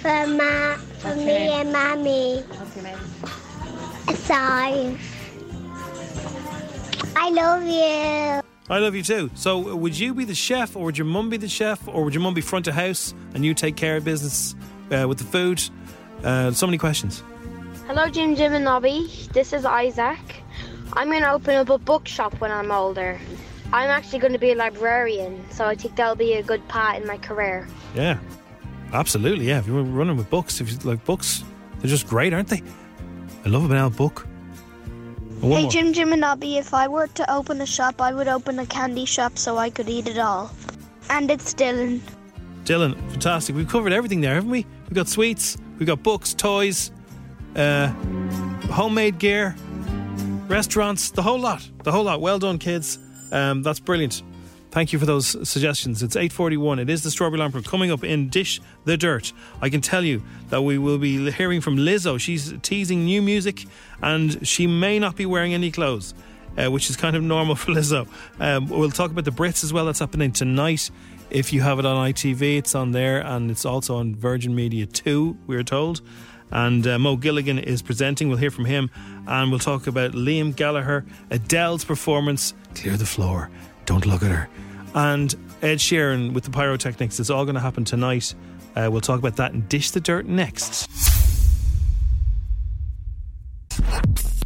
For, ma- for me name? and Mummy. What's your name? Sorry. I love you. I love you too. So would you be the chef, or would your mum be the chef, or would your mum be front of house and you take care of business uh, with the food? Uh, so many questions. Hello, Jim, Jim and Nobby. This is Isaac. I'm going to open up a bookshop when I'm older. I'm actually going to be a librarian, so I think that'll be a good part in my career. Yeah. Absolutely, yeah. If you're running with books, if you like books, they're just great, aren't they? I love a banal book. One hey, more. Jim, Jim and Abby, if I were to open a shop, I would open a candy shop so I could eat it all. And it's Dylan. Dylan, fantastic. We've covered everything there, haven't we? We've got sweets, we've got books, toys, uh, homemade gear, restaurants, the whole lot. The whole lot. Well done, kids. Um, that's brilliant. Thank you for those suggestions. It's eight forty-one. It is the Strawberry Alarm Clock coming up in Dish the Dirt. I can tell you that we will be hearing from Lizzo. She's teasing new music and she may not be wearing any clothes, uh, which is kind of normal for Lizzo. Um, we'll talk about the Brits as well. That's happening tonight. If you have it on I T V, it's on there, and it's also on Virgin Media two, we're told. And uh, Mo Gilligan is presenting. We'll hear from him. And we'll talk about Liam Gallagher, Adele's performance, Clear the Floor, Don't Look at Her, and Ed Sheeran with the pyrotechnics. It's all going to happen tonight. Uh, we'll talk about that in Dish the Dirt next.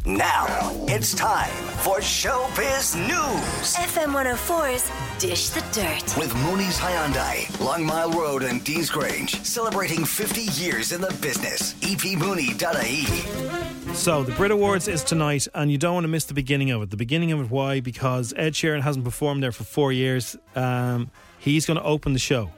Now it's time for Showbiz News. F M one oh four's Dish the Dirt. With Mooney's Hyundai, Long Mile Road and Dean's Grange, celebrating fifty years in the business. e p mooney dot i e. So the Brit Awards is tonight, and you don't want to miss the beginning of it. The beginning of it, why? Because Ed Sheeran hasn't performed there for four years. Um, he's going to open the show.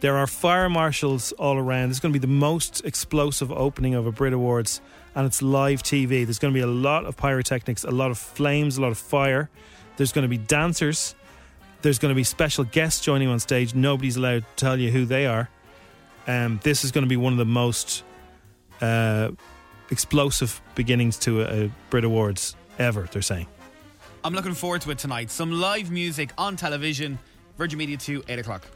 There are fire marshals all around. It's going to be the most explosive opening of a Brit Awards, and it's live T V. There's going to be a lot of pyrotechnics, a lot of flames, a lot of fire. There's going to be dancers. There's going to be special guests joining on stage. Nobody's allowed to tell you who they are. Um, this is going to be one of the most uh, explosive beginnings to a, a Brit Awards ever, they're saying. I'm looking forward to it tonight. Some live music on television. Virgin Media two, eight o'clock.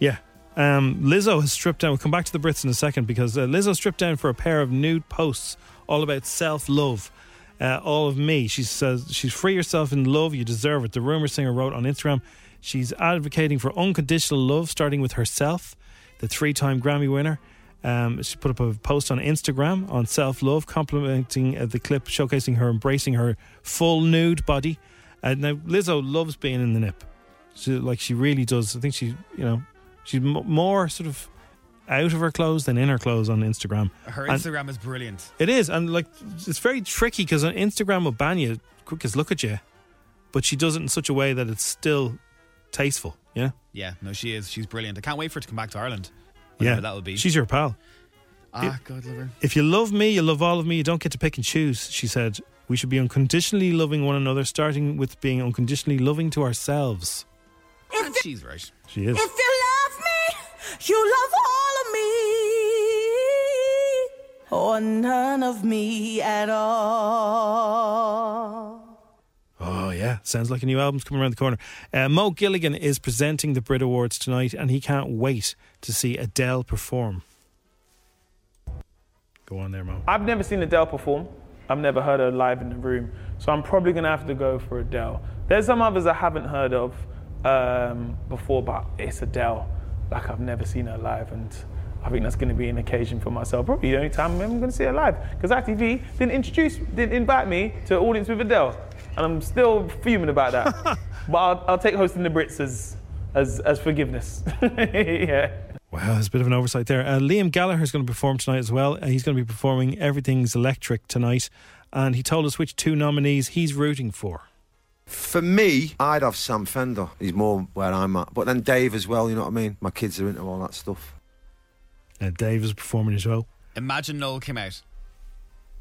Yeah. Um, Lizzo has stripped down. We'll come back to the Brits in a second, because uh, Lizzo stripped down for a pair of nude posts all about self-love. uh, All of me. She says she's free yourself in love, you deserve it. The Rumour singer wrote on Instagram she's advocating for unconditional love, starting with herself. The three-time Grammy winner, um, she put up a post on Instagram on self-love, complimenting uh, the clip, showcasing her embracing her full nude body. uh, Now Lizzo loves being in the nip. She, like she really does. I think she, you know, she's more sort of out of her clothes than in her clothes on Instagram. Her Instagram and is brilliant. It is. And like, it's very tricky, because on Instagram will ban you, quick as look at you. But she does it in such a way that it's still tasteful, you know? Yeah, no, she is. She's brilliant. I can't wait for her to come back to Ireland. Yeah, that will be. She's your pal. Ah, it, God love her. If you love me, you love all of me. You don't get to pick and choose, she said. We should be unconditionally loving one another, starting with being unconditionally loving to ourselves. And she's right. She is. If you love me, you love all of me, or none of me at all. Oh yeah, sounds like a new album's coming around the corner. uh, Mo Gilligan is presenting the Brit Awards tonight, and he can't wait to see Adele perform. Go on there, Mo. I've never seen Adele perform. I've never heard her live in the room, so I'm probably going to have to go for Adele. There's some others I haven't heard of Um, before, but it's Adele. Like, I've never seen her live, and I think that's going to be an occasion for myself. Probably the only time I'm ever going to see her live, because I T V didn't introduce, didn't invite me to an audience with Adele, and I'm still fuming about that. But I'll, I'll take hosting the Brits as as, as forgiveness. Yeah. Wow, there's a bit of an oversight there. Uh, Liam Gallagher's going to perform tonight as well. Uh, he's going to be performing Everything's Electric tonight, and he told us which two nominees he's rooting for. For me, I'd have Sam Fender. He's more where I'm at. But then Dave as well, you know what I mean? My kids are into all that stuff. Uh, Dave is performing as well. Imagine Noel came out.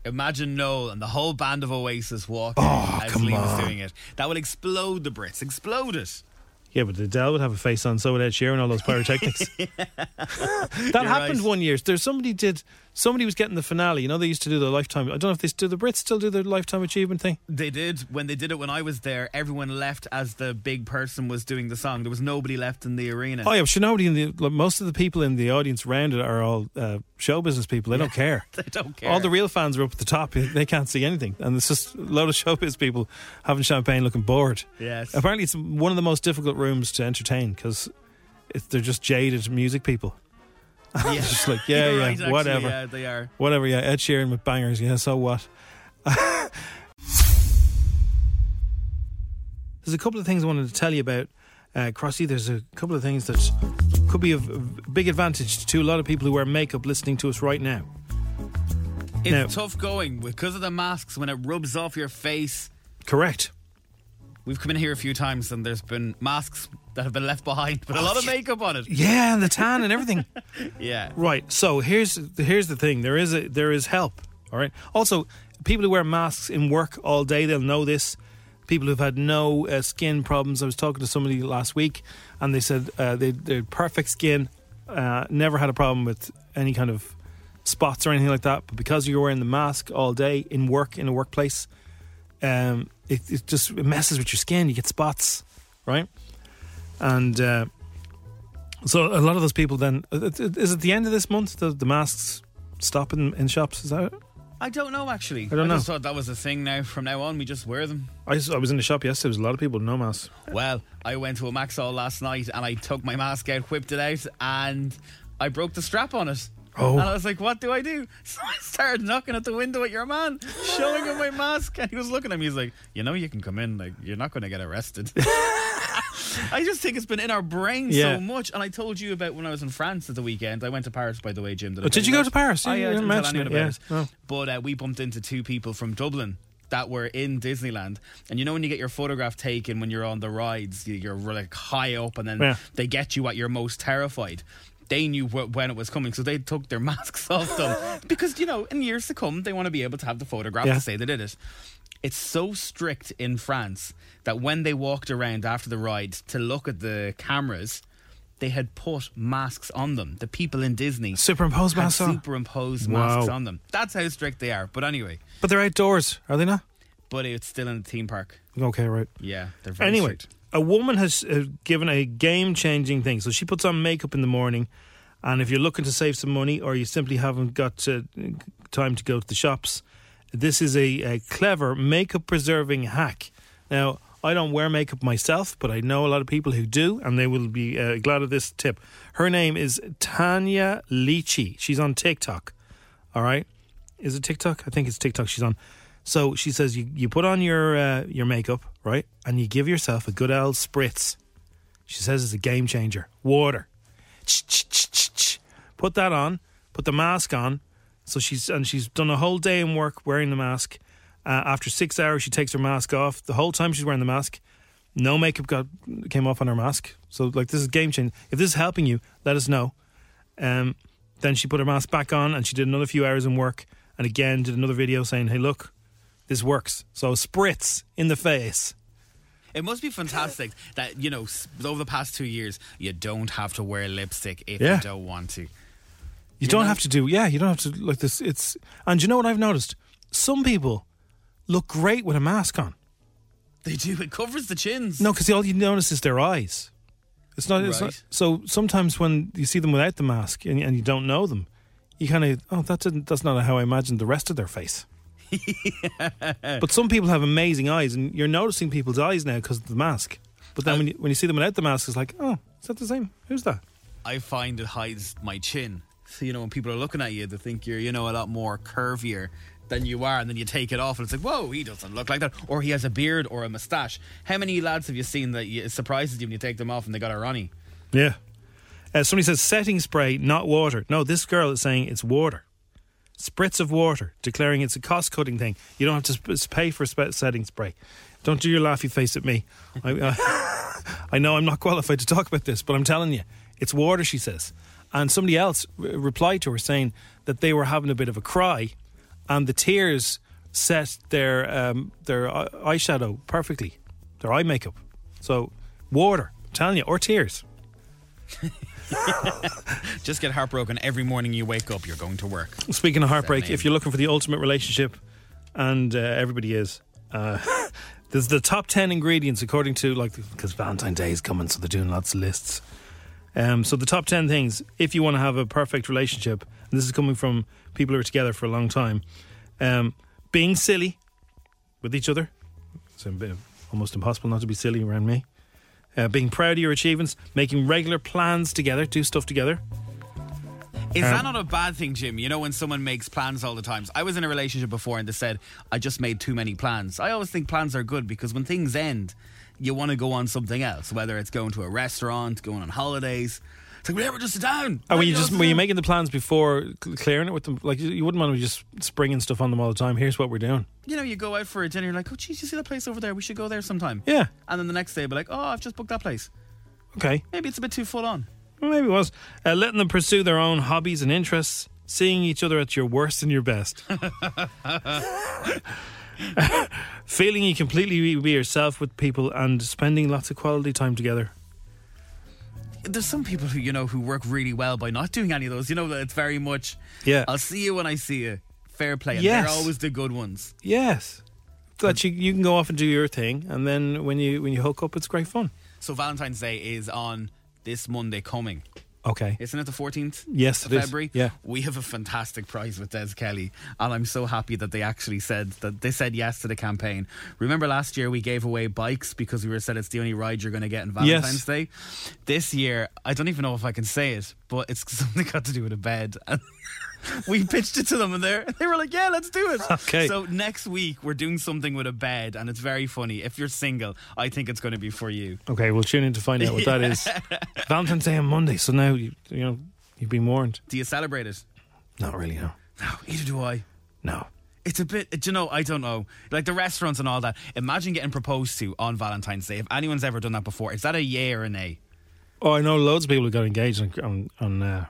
Imagine Noel and the whole band of Oasis walking oh, as Liam's doing it. That would explode the Brits. Explode it. Yeah, but Adele would have a face on, so would Ed Sheeran and all those pyrotechnics. Yeah. That You're happened right. one year. There's somebody did. Somebody was getting the finale. You know, they used to do the lifetime. I don't know if they do. The Brits still do their lifetime achievement thing. They did when they did it when I was there. Everyone left as the big person was doing the song. There was nobody left in the arena. Oh yeah, but nobody in the. Like, most of the people in the audience round it are all uh, show business people. They don't care. They don't care. All the real fans are up at the top. They can't see anything, and it's just a load of showbiz people having champagne, looking bored. Yes. Apparently, it's one of the most difficult rooms to entertain because they're just jaded music people. Yeah. Just like yeah, yeah, right, whatever. Actually, yeah, they are. Whatever, yeah. Ed Sheeran with bangers, yeah. So what? There's a couple of things I wanted to tell you about, uh, Crossy. There's a couple of things that could be of big advantage to a lot of people who wear makeup listening to us right now. It's now, tough going because of the masks when it rubs off your face. Correct. We've come in here a few times and there's been masks that have been left behind with oh, a lot of makeup on it. Yeah, and the tan and everything. Yeah. Right, so here's here's the thing. There is a, there is help, all right? Also, people who wear masks in work all day, they'll know this. People who've had no uh, skin problems. I was talking to somebody last week and they said uh, they, they're perfect skin, uh, never had a problem with any kind of spots or anything like that. But because you're wearing the mask all day in work, in a workplace, um... It, it just it messes with your skin. You get spots, right? And uh, so a lot of those people then... Is it the end of this month the, the masks stop in, in shops? Is that it? I don't know, actually. I don't I know. I just thought that was a thing now. From now on, we just wear them. I, just, I was in the shop yesterday. There was a lot of people with no masks. Well, I went to a Maxall last night and I took my mask out, whipped it out, and I broke the strap on it. Oh. And I was like, what do I do? So I started knocking at the window at your man, showing him my mask, and he was looking at me. He's like, you know, you can come in, like, you're not going to get arrested. I just think it's been in our brain yeah. so much. And I told you about when I was in France at the weekend. I went to Paris, by the way, Jim. Did, oh, did you go to Paris? I, uh, I didn't tell anyone about it. Yeah. Oh. But uh, we bumped into two people from Dublin that were in Disneyland, and you know when you get your photograph taken when you're on the rides, you're like high up, and then yeah. they get you at your most terrified. They knew wh- when it was coming, so they took their masks off them. Because, you know, in years to come, they want to be able to have the photograph yeah. to say they did it. It's so strict in France that when they walked around after the ride to look at the cameras, they had put masks on them. The people in Disney superimposed masks on? Superimposed masks wow. on them. That's how strict they are. But anyway. But they're outdoors, are they not? But it's still in the theme park. Okay, right. Yeah, they're very anyway. strict. A woman has uh, given a game-changing thing. So she puts on makeup in the morning, and if you're looking to save some money or you simply haven't got uh, time to go to the shops, this is a, a clever makeup-preserving hack. Now, I don't wear makeup myself, but I know a lot of people who do, and they will be uh, glad of this tip. Her name is Tanya Leachy. She's on TikTok, all right? Is it TikTok? I think it's TikTok she's on. So she says you, you put on your uh, your makeup, right, and you give yourself a good old spritz. She says it's a game changer. Water. Put that on. Put the mask on. So she's and she's done a whole day in work wearing the mask. Uh, after six hours, she takes her mask off. The whole time she's wearing the mask, no makeup got came off on her mask. So like this is game changer. If this is helping you, let us know. Um, then she put her mask back on and she did another few hours in work. And again, did another video saying, hey, look. This works. So spritz in the face. It must be fantastic that, you know, over the past two years, you don't have to wear lipstick if yeah. you don't want to. You, you don't know? have to do, yeah, you don't have to, like this, it's, and you know what I've noticed? Some people look great with a mask on. They do, it covers the chins. No, because all you notice is their eyes. It's not, it's right. not, so sometimes when you see them without the mask and, and you don't know them, you kind of, oh, that didn't, that's not how I imagined the rest of their face. Yeah. But some people have amazing eyes, and you're noticing people's eyes now because of the mask. But then um, when, you, when you see them without the mask, it's like, oh, is that the same? Who's that? I find it hides my chin. you know, when people are looking at you, they think you're, you know, a lot more curvier than you are, and then you take it off and it's like, whoa, he doesn't look like that, or he has a beard or a moustache. How many lads have you seen that it surprises you when you take them off and they got a Ronnie? Yeah. Uh, somebody says setting spray, not water. No, this girl is saying it's water. Spritz of water, declaring it's a cost-cutting thing. You don't have to sp- pay for sp- setting spray. Don't do your laughy face at me. I, uh, I know I'm not qualified to talk about this, but I'm telling you, it's water, she says. And somebody else re- replied to her saying that they were having a bit of a cry and the tears set their um, their eye- eyeshadow perfectly, their eye makeup. So, water, I'm telling you, or tears. Just get heartbroken every morning you wake up. You're going to work. Speaking of heartbreak, if you're looking for the ultimate relationship, and uh, everybody is, uh, there's the top ten ingredients according to, like, because Valentine's Day is coming, so they're doing lots of lists. Um, so the top ten things if you want to have a perfect relationship, and this is coming from people who are together for a long time, um, being silly with each other. It's almost impossible not to be silly around me. Uh, being proud of your achievements, making regular plans together, do stuff together. Is um, that not a bad thing, Jim? You know, when someone makes plans all the time. I was in a relationship before and they said, I just made too many plans. I always think plans are good because when things end, you want to go on something else, whether it's going to a restaurant, going on holidays. It's like, we never just sit down. Oh, were you just were you making the plans before clearing it with them? Like, you wouldn't want to be just springing stuff on them all the time. Here's what we're doing. You know, you go out for a dinner, you're like, oh, geez, you see that place over there? We should go there sometime. Yeah. And then the next day, be like, oh, I've just booked that place. Okay. Maybe it's a bit too full on. Well, maybe it was. Uh, letting them pursue their own hobbies and interests, seeing each other at your worst and your best. Feeling you completely be yourself with people and spending lots of quality time together. There's some people who, you know, who work really well by not doing any of those. You know, it's very much, yeah, I'll see you when I see you. Fair play. And yes. They're always the good ones. Yes. That you, you can go off and do your thing, and then when you when you hook up, it's great fun. So Valentine's Day is on this Monday coming. Okay. Isn't it the fourteenth? Yes, of it February? Is. Yeah. We have a fantastic prize with Des Kelly, and I'm so happy that they actually said that they said yes to the campaign. Remember last year we gave away bikes because we were said it's the only ride you're going to get on Valentine's yes. Day. This year, I don't even know if I can say it, but it's something got to do with a bed. And we pitched it to them, and they they were like, "Yeah, let's do it." Okay. So next week we're doing something with a bed, and it's very funny. If you're single, I think it's going to be for you. Okay, we'll tune in to find out what that is. Valentine's Day on Monday, so now you, you know you've been warned. Do you celebrate it? Not really, no. No, either do I. No. It's a bit, do you know, I don't know. Like the restaurants and all that. Imagine getting proposed to on Valentine's Day. If anyone's ever done that before, is that a yay or a nay? Oh, I know loads of people who got engaged on on on, uh,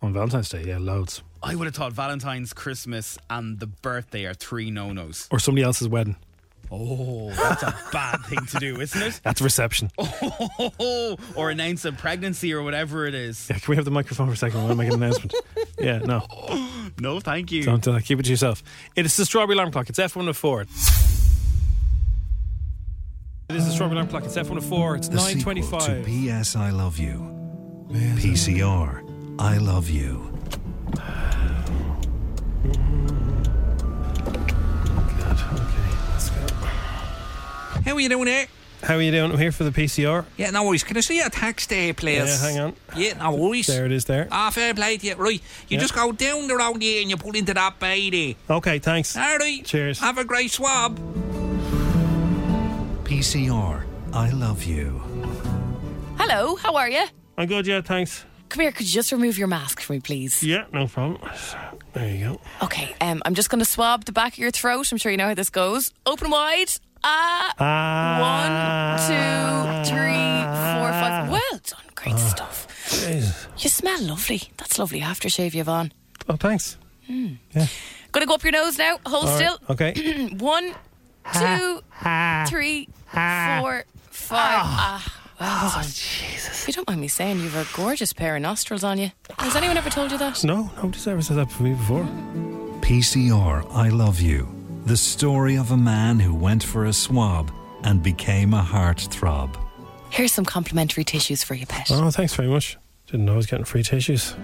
on Valentine's Day. Yeah, loads. I would have thought Valentine's, Christmas and the birthday are three no-nos. Or somebody else's wedding. Oh, that's a bad thing to do, isn't it? That's reception. Oh, or announce a pregnancy or whatever it is. Yeah, can we have the microphone for a second? I want to make an announcement. Yeah, no. No, thank you. Don't uh, keep it to yourself. It is the Strawberry Alarm Clock. It's F one oh four. It is the Strawberry Alarm Clock. It's F one oh four. It's the nine twenty-five. To P S I Love You. P C R I Love You. Good. Okay, let's go. How are you doing here? How are you doing? I'm here for the P C R. Yeah, no worries. Can I see your tax day, please? Yeah, hang on. Yeah, no worries. There it is there. Ah, oh, fair play to you. Right, you yeah. just go down the road here and you pull into that bay there. Okay, thanks. All right. Cheers. Have a great swab. P C R, I love you. Hello, how are you? I'm good, yeah, thanks. Come here, could you just remove your mask for me, please? Yeah, no problem. There you go. Okay, um, I'm just going to swab the back of your throat. I'm sure you know how this goes. Open wide. Ah. ah. One, two, three, four, five. Well done, great ah. stuff. Jeez. You smell lovely. That's lovely aftershave you've on. Oh, thanks. Mm. Yeah. Going to go up your nose now. Hold All still. Right. Okay. One, two, three, four, five. Ah, oh. oh, well, oh, Jesus. If you don't mind me saying, you have a gorgeous pair of nostrils on you. Has anyone ever told you that? No, nobody's ever said that for me before. P C R, I Love You. The story of a man who went for a swab and became a heartthrob. Here's some complimentary tissues for you, pet. Oh, thanks very much. Didn't know I was getting free tissues.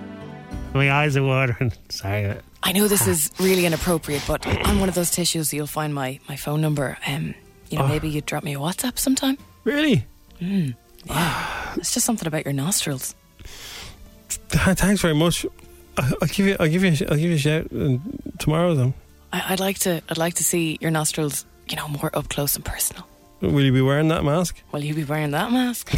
My eyes are watering. Sorry. I know this is really inappropriate, but on one of those tissues you'll find my, my phone number. Um, you know, oh. maybe you'd drop me a WhatsApp sometime. Really? Mm, yeah. It's just something about your nostrils. Th- thanks very much. I'll give you. I'll give you. A, I'll give you a shout tomorrow then. I, I'd like to. I'd like to see your nostrils. You know, more up close and personal. Will you be wearing that mask? Will you be wearing that mask?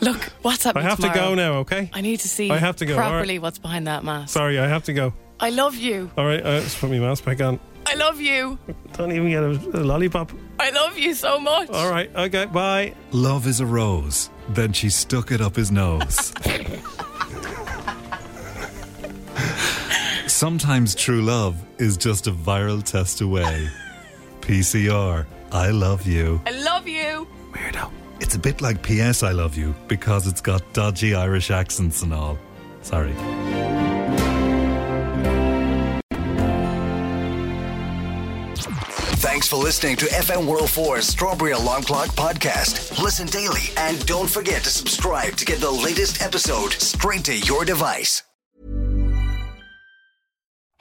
Look, what's happening tomorrow? I have tomorrow? to go now, okay? I need to see I have to go. properly right. what's behind that mask. Sorry, I have to go. I love you. All right, uh, let's put my mask back on. I love you. Don't even get a, a lollipop. I love you so much. All right, okay, bye. Love is a rose. Then she stuck it up his nose. Sometimes true love is just a viral test away. P C R, I love you. I love you. Weirdo. It's a bit like P S I love you because it's got dodgy Irish accents and all. Sorry. Thanks for listening to F M one oh four's Strawberry Alarm Clock podcast. Listen daily and don't forget to subscribe to get the latest episode straight to your device.